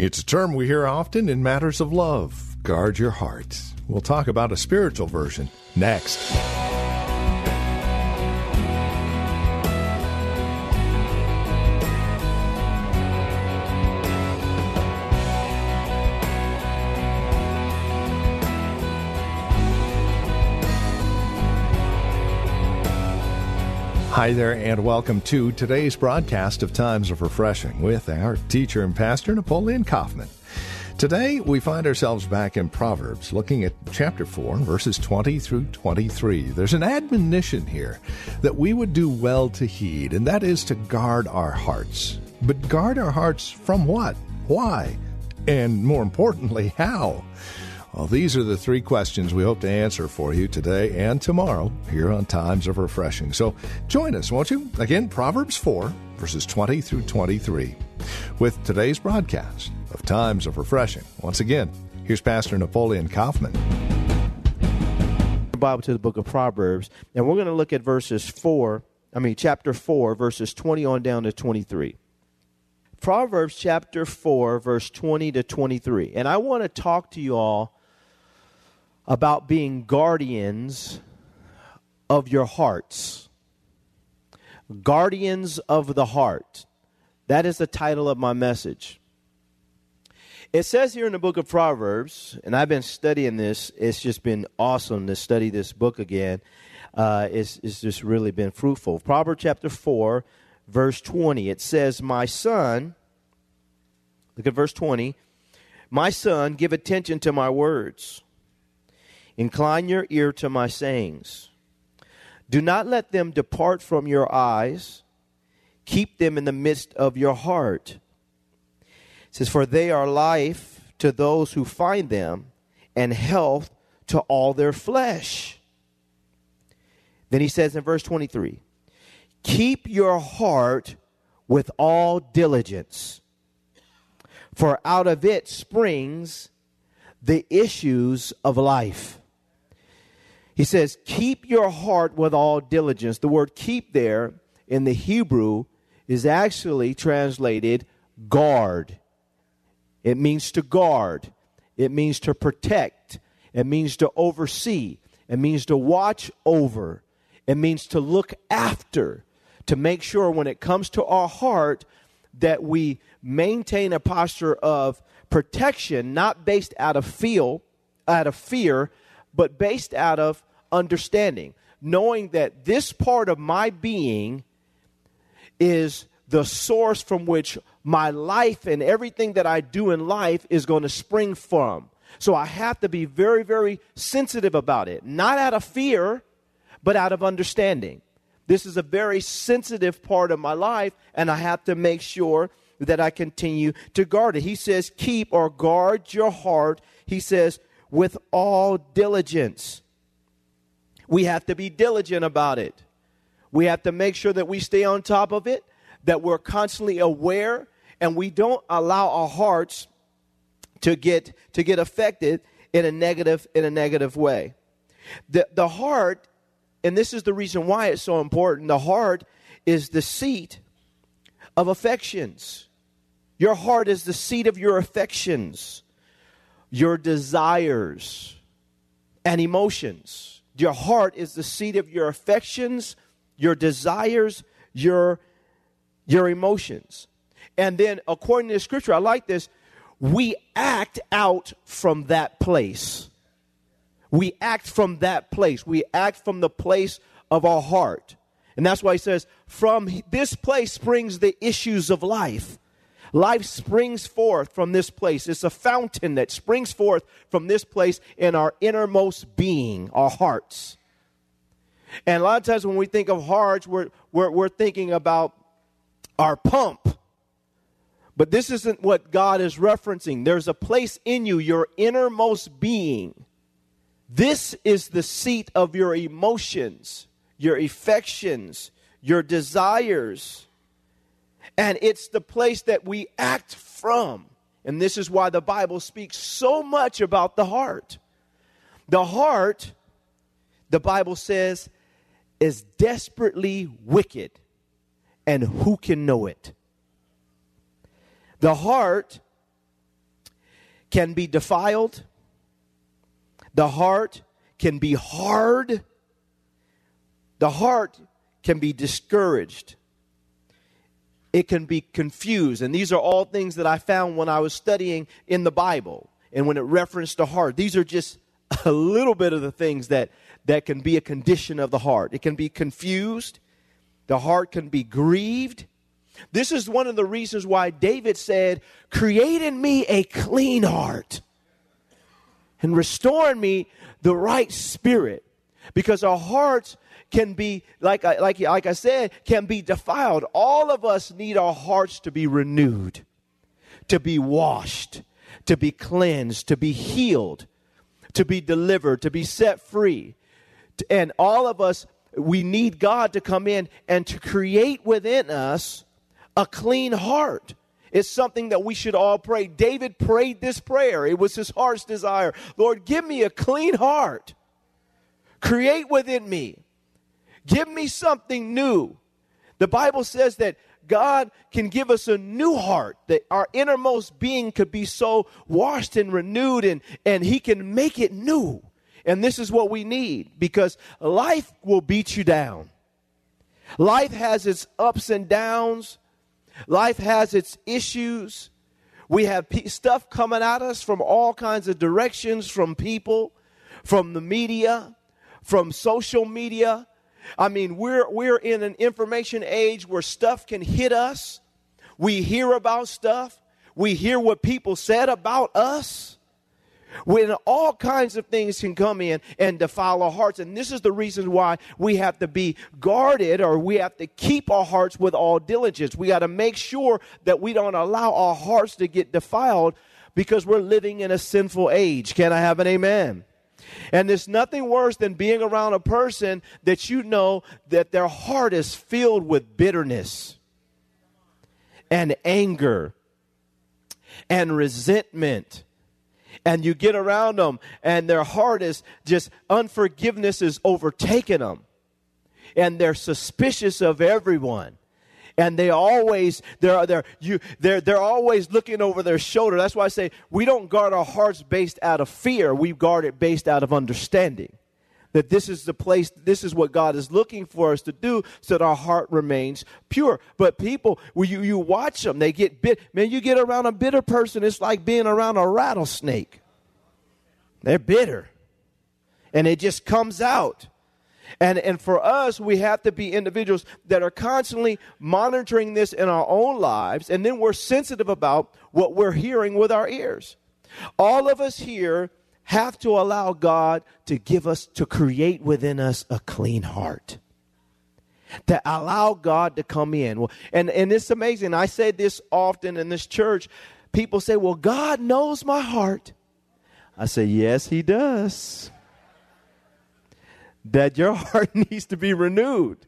It's a term we hear often in matters of love. Guard your heart. We'll talk about a spiritual version next. Hi there, and welcome to today's broadcast of Times of Refreshing with our teacher and pastor, Napoleon Kaufman. Today, we find ourselves back in Proverbs, looking at chapter 4, verses 20 through 23. There's an admonition here that we would do well to heed, and that is to guard our hearts. But guard our hearts from what? Why? And more importantly, how? Well, these are the three questions we hope to answer for you today and tomorrow here on Times of Refreshing. So join us, won't you? Again, Proverbs 4, verses 20 through 23, with today's broadcast of Times of Refreshing. Once again, here's Pastor Napoleon Kaufman. The Bible to the book of Proverbs, and we're going to look at chapter 4, verses 20 on down to 23. Proverbs chapter 4, verse 20 to 23. And I want to talk to you all about being guardians of your hearts. Guardians of the heart. That is the title of my message. It says here in the book of Proverbs, and I've been studying this. It's just been awesome to study this book again. It's just really been fruitful. Proverbs chapter 4, verse 20. It says, my son, look at verse 20. My son, give attention to my words. Incline your ear to my sayings. Do not let them depart from your eyes. Keep them in the midst of your heart. It says, for they are life to those who find them, and health to all their flesh. Then he says in verse 23, keep your heart with all diligence, for out of it springs the issues of life. He says, keep your heart with all diligence. The word keep there in the Hebrew is actually translated guard. It means to guard. It means to protect. It means to oversee. It means to watch over. It means to look after, to make sure when it comes to our heart that we maintain a posture of protection, not based out of fear, but based out of understanding, knowing that this part of my being is the source from which my life and everything that I do in life is going to spring from. So I have to be very, very sensitive about it, not out of fear, but out of understanding. This is a very sensitive part of my life, and I have to make sure that I continue to guard it. He says, keep or guard your heart. He says, with all diligence. We have to be diligent about it. We have to make sure that we stay on top of it, that we're constantly aware, and we don't allow our hearts to get affected in a negative way. The heart, and this is the reason why it's so important, the heart is the seat of affections. Your heart is the seat of your affections, your desires, and emotions. Your heart is the seat of your affections, your desires, your emotions. And then, according to the scripture, I like this, we act out from that place. We act from that place. We act from the place of our heart. And that's why he says, from this place springs the issues of life. Life springs forth from this place. It's a fountain that springs forth from this place in our innermost being, our hearts. And a lot of times when we think of hearts, we're thinking about our pump. But this isn't what God is referencing. There's a place in you, your innermost being. This is the seat of your emotions, your affections, your desires. And it's the place that we act from. And this is why the Bible speaks so much about the heart. The heart, the Bible says, is desperately wicked, and who can know it? The heart can be defiled. The heart can be hard. The heart can be discouraged. It can be confused. And these are all things that I found when I was studying in the Bible and when it referenced the heart. These are just a little bit of the things that can be a condition of the heart. It can be confused. The heart can be grieved. This is one of the reasons why David said, "Create in me a clean heart and restore in me the right spirit." Because our hearts can be, like I said, can be defiled. All of us need our hearts to be renewed, to be washed, to be cleansed, to be healed, to be delivered, to be set free. And all of us, we need God to come in and to create within us a clean heart. It's something that we should all pray. David prayed this prayer. It was his heart's desire. Lord, give me a clean heart. Create within me. Give me something new. The Bible says that God can give us a new heart, that our innermost being could be so washed and renewed, and he can make it new. And this is what we need, because life will beat you down. Life has its ups and downs. Life has its issues. We have stuff coming at us from all kinds of directions, from people, from the media, from social media. I mean, we're in an information age where stuff can hit us. We hear about stuff. We hear what people said about us. When all kinds of things can come in and defile our hearts. And this is the reason why we have to be guarded, or we have to keep our hearts with all diligence. We got to make sure that we don't allow our hearts to get defiled, because we're living in a sinful age. Can I have an amen? And there's nothing worse than being around a person that you know that their heart is filled with bitterness and anger and resentment. And you get around them, and their heart is just, unforgiveness is overtaking them. And they're suspicious of everyone. And they always, they're always looking over their shoulder. That's why I say we don't guard our hearts based out of fear. We guard it based out of understanding. That this is the place, this is what God is looking for us to do, so that our heart remains pure. But people, when you watch them, they get bit. Man, you get around a bitter person, it's like being around a rattlesnake. They're bitter. And it just comes out. And for us, we have to be individuals that are constantly monitoring this in our own lives. And then we're sensitive about what we're hearing with our ears. All of us here have to allow God to give us, to create within us a clean heart. To allow God to come in. And it's amazing. I say this often in this church. People say, well, God knows my heart. I say, yes, he does. That your heart needs to be renewed.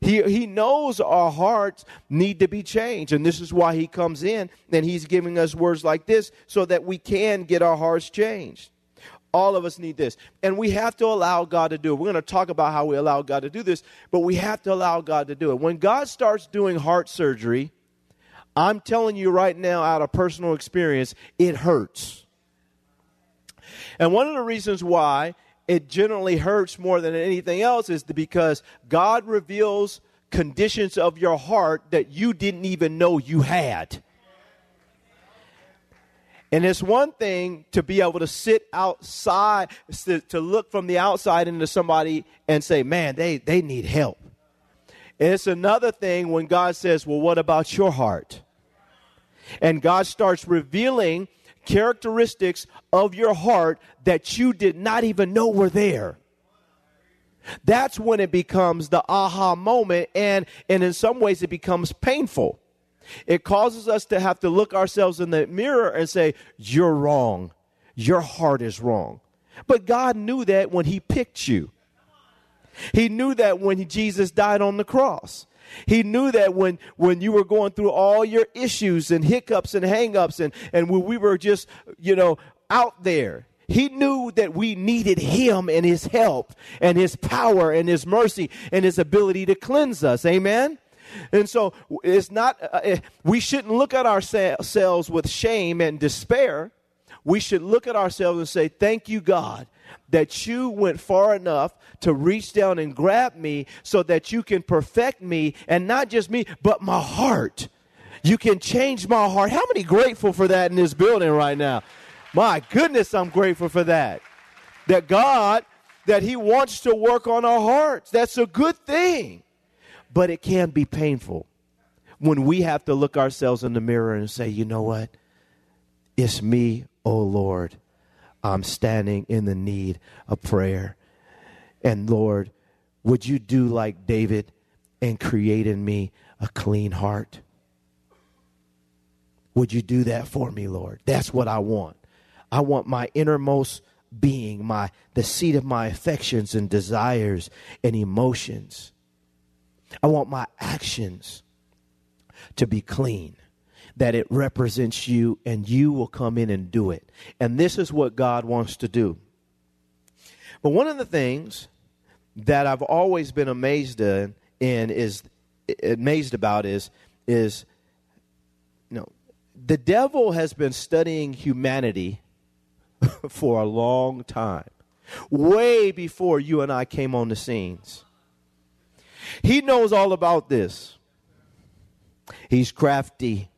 He knows our hearts need to be changed. And this is why he comes in. And he's giving us words like this so that we can get our hearts changed. All of us need this. And we have to allow God to do it. We're going to talk about how we allow God to do this, but we have to allow God to do it. When God starts doing heart surgery, I'm telling you right now, out of personal experience, it hurts. And one of the reasons why it generally hurts more than anything else is because God reveals conditions of your heart that you didn't even know you had. And it's one thing to be able to sit outside, to look from the outside into somebody and say, man, they need help. And it's another thing when God says, well, what about your heart? And God starts revealing characteristics of your heart that you did not even know were there. That's when it becomes the aha moment, and in some ways it becomes painful. It causes us to have to look ourselves in the mirror and say, you're wrong. Your heart is wrong. But God knew that when he picked you. He knew that when Jesus died on the cross. He knew that when you were going through all your issues and hiccups and hangups and when we were just, out there. He knew that we needed him and his help and his power and his mercy and his ability to cleanse us. Amen? And so it's not, we shouldn't look at ourselves with shame and despair. We should look at ourselves and say, thank you, God, that you went far enough to reach down and grab me so that you can perfect me, and not just me, but my heart. You can change my heart. How many grateful for that in this building right now? My goodness, I'm grateful for that. That God, that he wants to work on our hearts. That's a good thing. But it can be painful when we have to look ourselves in the mirror and say, you know what? It's me, oh Lord. I'm standing in the need of prayer. And Lord, would you do like David and create in me a clean heart? Would you do that for me, Lord? That's what I want. I want my innermost being, the seat of my affections and desires and emotions. I want my actions to be clean, that it represents you, and you will come in and do it. And this is what God wants to do. But one of the things that I've always been amazed about is the devil has been studying humanity for a long time, way before you and I came on the scenes. He knows all about this. He's crafty.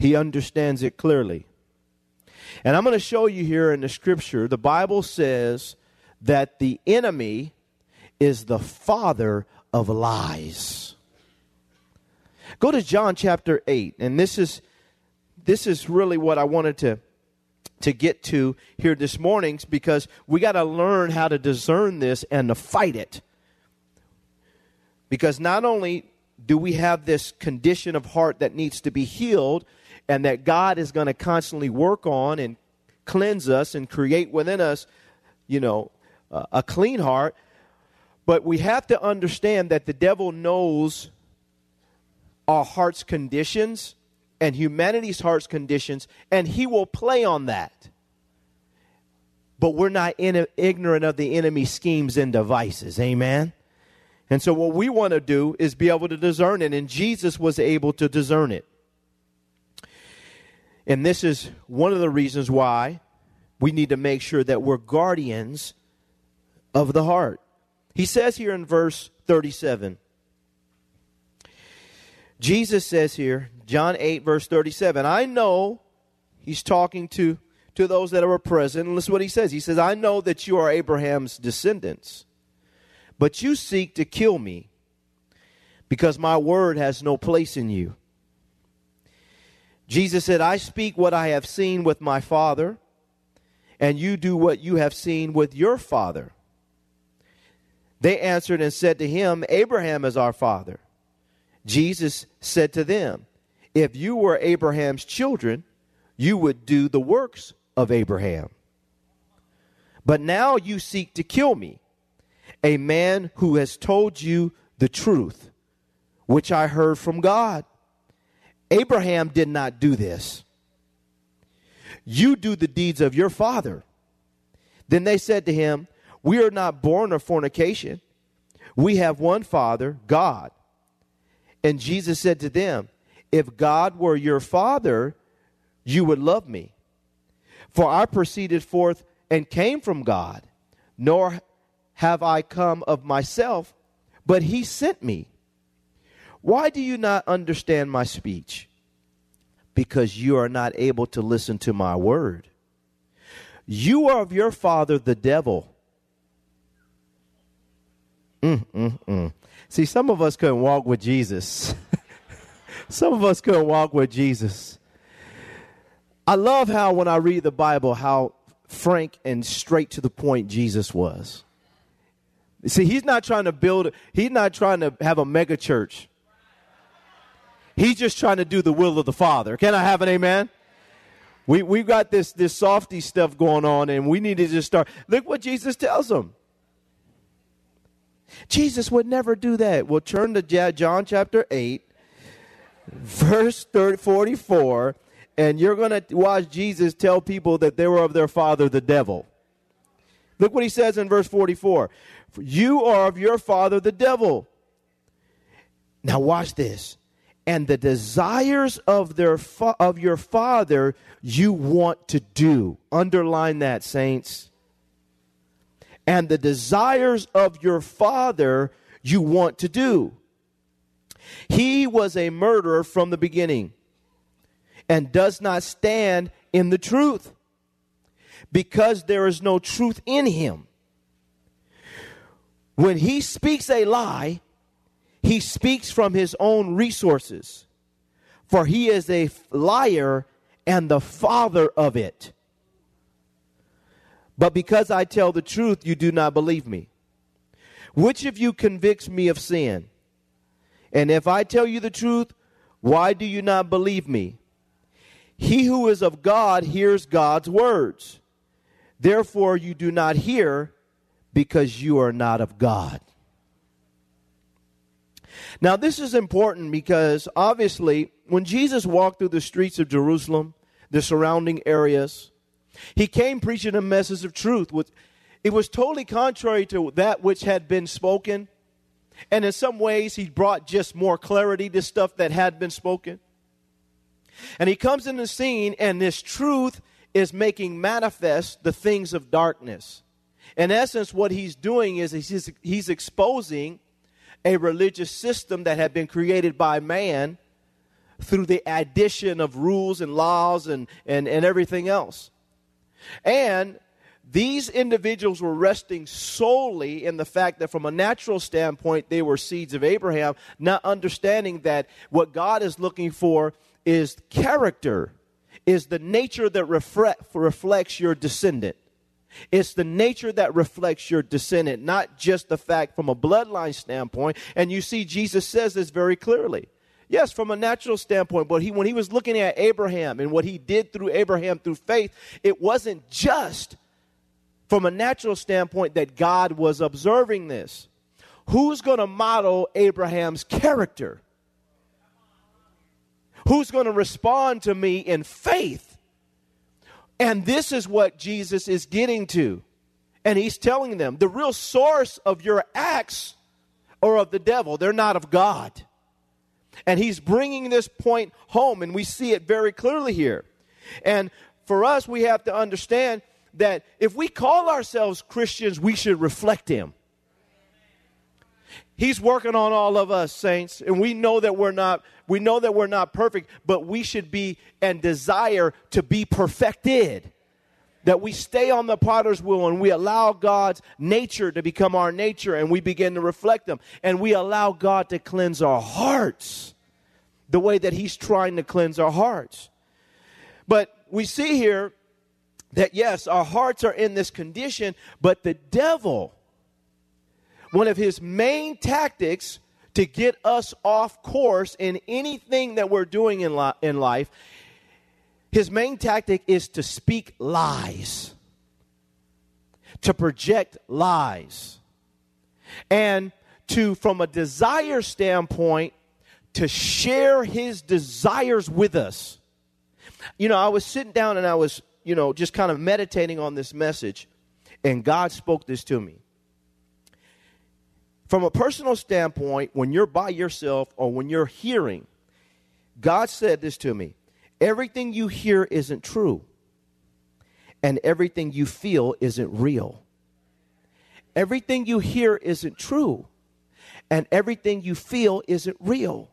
He understands it clearly. And I'm going to show you here in the scripture, the Bible says that the enemy is the father of lies. Go to John chapter 8, and this is really what I wanted to get to here this morning, because we got to learn how to discern this and to fight it. Because not only do we have this condition of heart that needs to be healed and that God is going to constantly work on and cleanse us and create within us, a clean heart, but we have to understand that the devil knows our heart's conditions and humanity's heart's conditions, and he will play on that. But we're not ignorant of the enemy's schemes and devices. Amen? And so what we want to do is be able to discern it, and Jesus was able to discern it. And this is one of the reasons why we need to make sure that we're guardians of the heart. He says here in verse 37, Jesus says here, John 8, verse 37, I know, he's talking to those that were present, and listen to what he says. He says, I know that you are Abraham's descendants, but you seek to kill me because my word has no place in you. Jesus said, I speak what I have seen with my Father, and you do what you have seen with your father. They answered and said to him, Abraham is our father. Jesus said to them, if you were Abraham's children, you would do the works of Abraham. But now you seek to kill me, a man who has told you the truth, which I heard from God. Abraham did not do this. You do the deeds of your father. Then they said to him, we are not born of fornication. We have one father, God. And Jesus said to them, if God were your father, you would love me. For I proceeded forth and came from God, nor have I come of myself, but he sent me. Why do you not understand my speech? Because you are not able to listen to my word. You are of your father, the devil. See, some of us couldn't walk with Jesus. Some of us couldn't walk with Jesus. I love how when I read the Bible, how frank and straight to the point Jesus was. See, he's not trying to have a mega church. He's just trying to do the will of the Father. Can I have an amen? We've got this softy stuff going on, and we need to just start. Look what Jesus tells them. Jesus would never do that. We'll turn to John chapter 8, verse 44, and you're going to watch Jesus tell people that they were of their father, the devil. Look what he says in verse 44. You are of your father, the devil. Now watch this. And the desires of your father you want to do. Underline that, saints. And the desires of your father you want to do. He was a murderer from the beginning and does not stand in the truth, because there is no truth in him. When he speaks a lie, he speaks from his own resources, for he is a liar and the father of it. But because I tell the truth, you do not believe me. Which of you convicts me of sin? And if I tell you the truth, why do you not believe me? He who is of God hears God's words. Therefore, you do not hear, because you are not of God. Now, this is important because, obviously, when Jesus walked through the streets of Jerusalem, the surrounding areas, he came preaching a message of truth. It was totally contrary to that which had been spoken. And in some ways, he brought just more clarity to stuff that had been spoken. And he comes in the scene, and this truth is making manifest the things of darkness. In essence, what he's doing is he's exposing a religious system that had been created by man through the addition of rules and laws and everything else. And these individuals were resting solely in the fact that from a natural standpoint, they were seeds of Abraham, not understanding that what God is looking for is character, is the nature that reflects your descendant. It's the nature that reflects your descendant, not just the fact from a bloodline standpoint. And you see, Jesus says this very clearly. Yes, from a natural standpoint, but when he was looking at Abraham and what he did through Abraham through faith, it wasn't just from a natural standpoint that God was observing this. Who's going to model Abraham's character? Who's going to respond to me in faith? And this is what Jesus is getting to. And he's telling them, the real source of your acts are of the devil. They're not of God. And he's bringing this point home, and we see it very clearly here. And for us, we have to understand that if we call ourselves Christians, we should reflect him. He's working on all of us, saints, and we know that we're not perfect, but we should be and desire to be perfected. That we stay on the potter's wheel and we allow God's nature to become our nature, and we begin to reflect them. And we allow God to cleanse our hearts the way that he's trying to cleanse our hearts. But we see here that, yes, our hearts are in this condition, but the devil, one of his main tactics to get us off course in anything that we're doing in life, his main tactic is to speak lies, to project lies, and to, from a desire standpoint, to share his desires with us. You know, I was sitting down and I was, just kind of meditating on this message, and God spoke this to me. From a personal standpoint, when you're by yourself or when you're hearing, God said this to me: everything you hear isn't true, and everything you feel isn't real. Everything you hear isn't true, and everything you feel isn't real.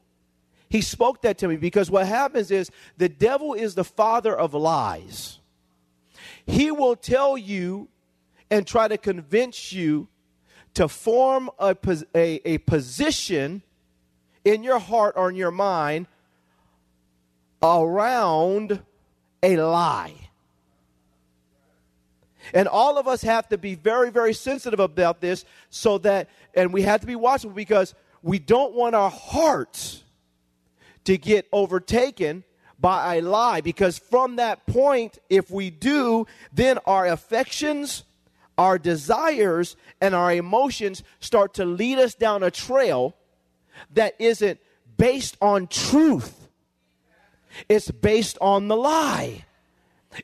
He spoke that to me because what happens is the devil is the father of lies. He will tell you and try to convince you to form a position in your heart or in your mind around a lie. And all of us have to be very, very sensitive about this, so that, and we have to be watchful, because we don't want our hearts to get overtaken by a lie. Because from that point, if we do, then our affections, our desires, and our emotions start to lead us down a trail that isn't based on truth. It's based on the lie.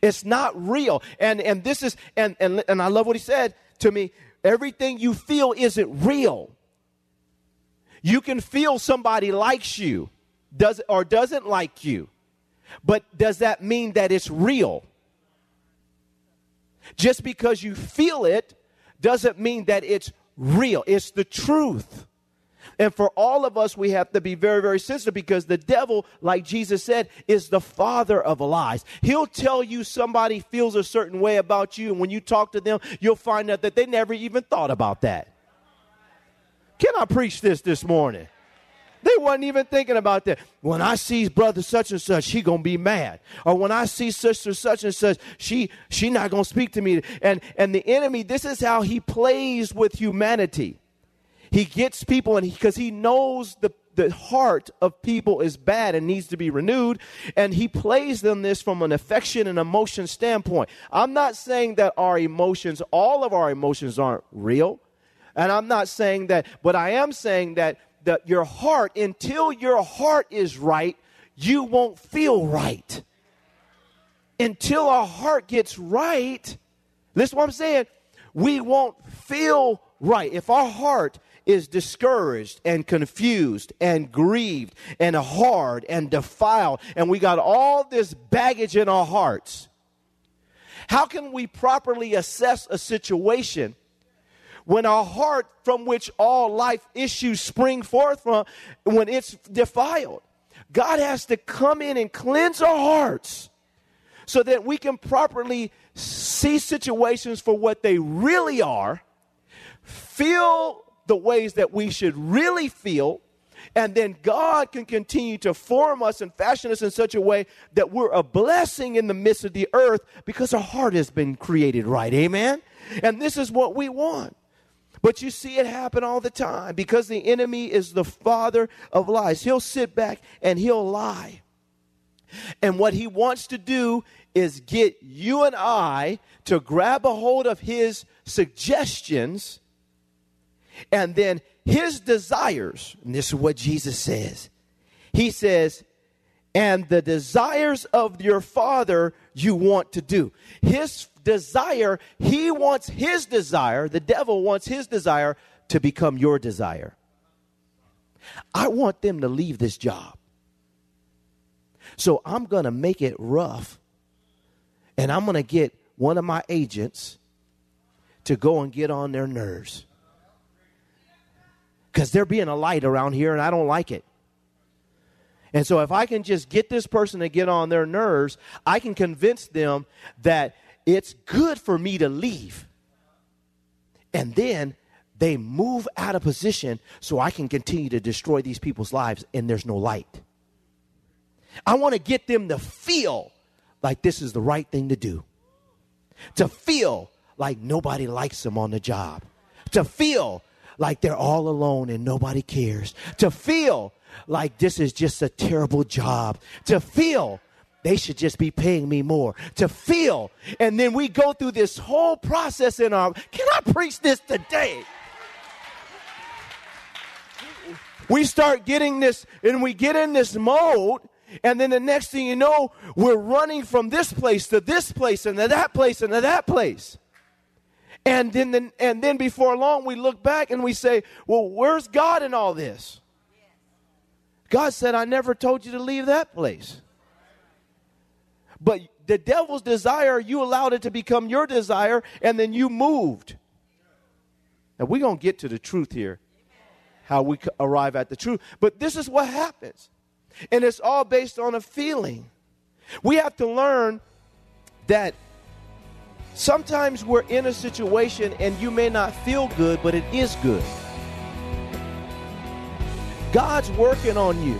It's not real. And this is, and I love what he said to me. Everything you feel isn't real. You can feel somebody likes you, doesn't like you, but does that mean that it's real? Just because you feel it doesn't mean that it's real. It's the truth. And for all of us, we have to be very, very sensitive, because the devil, like Jesus said, is the father of lies. He'll tell you somebody feels a certain way about you, and when you talk to them, you'll find out that they never even thought about that. Can I preach this morning? They wasn't even thinking about that. When I see brother such and such, he going to be mad. Or when I see sister such and such, she not going to speak to me. And the enemy, this is how he plays with humanity. He gets people, and because he knows the heart of people is bad and needs to be renewed, and he plays them this from an affection and emotion standpoint. I'm not saying that our emotions, all of our emotions aren't real, and I'm not saying that, but I am saying that your heart, until your heart is right, you won't feel right. Until our heart gets right, listen what I'm saying, we won't feel right. If our heart is discouraged and confused and grieved and hard and defiled, and we got all this baggage in our hearts, how can we properly assess a situation when our heart, from which all life issues spring forth from, when it's defiled? God has to come in and cleanse our hearts so that we can properly see situations for what they really are, feel the ways that we should really feel, and then God can continue to form us and fashion us in such a way that we're a blessing in the midst of the earth, because our heart has been created right. Amen? And this is what we want. But you see it happen all the time, because the enemy is the father of lies. He'll sit back and he'll lie. And what he wants to do is get you and I to grab a hold of his suggestions. And then his desires, and this is what Jesus says. He says, and the desires of your father you want to do. His desire, he wants his desire, the devil wants his desire to become your desire. I want them to leave this job, so I'm going to make it rough, and I'm going to get one of my agents to go and get on their nerves, because they're being a light around here and I don't like it. And so if I can just get this person to get on their nerves, I can convince them that it's good for me to leave. And then they move out of position so I can continue to destroy these people's lives, and there's no light. I want to get them to feel like this is the right thing to do, to feel like nobody likes them on the job, to feel like they're all alone and nobody cares, to feel like this is just a terrible job, to feel they should just be paying me more, to feel. And then we go through this whole process in our, can I preach this today? We start getting this, and we get in this mode, and then the next thing you know, we're running from this place and to that place and to that place. And then before long, we look back and we say, well, where's God in all this? God said, I never told you to leave that place. But the devil's desire, you allowed it to become your desire, and then you moved. And we're going to get to the truth here, how we arrive at the truth. But this is what happens. And it's all based on a feeling. We have to learn that sometimes we're in a situation and you may not feel good, but it is good. God's working on you.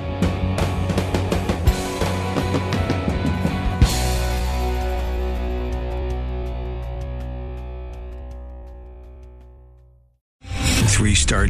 Three-star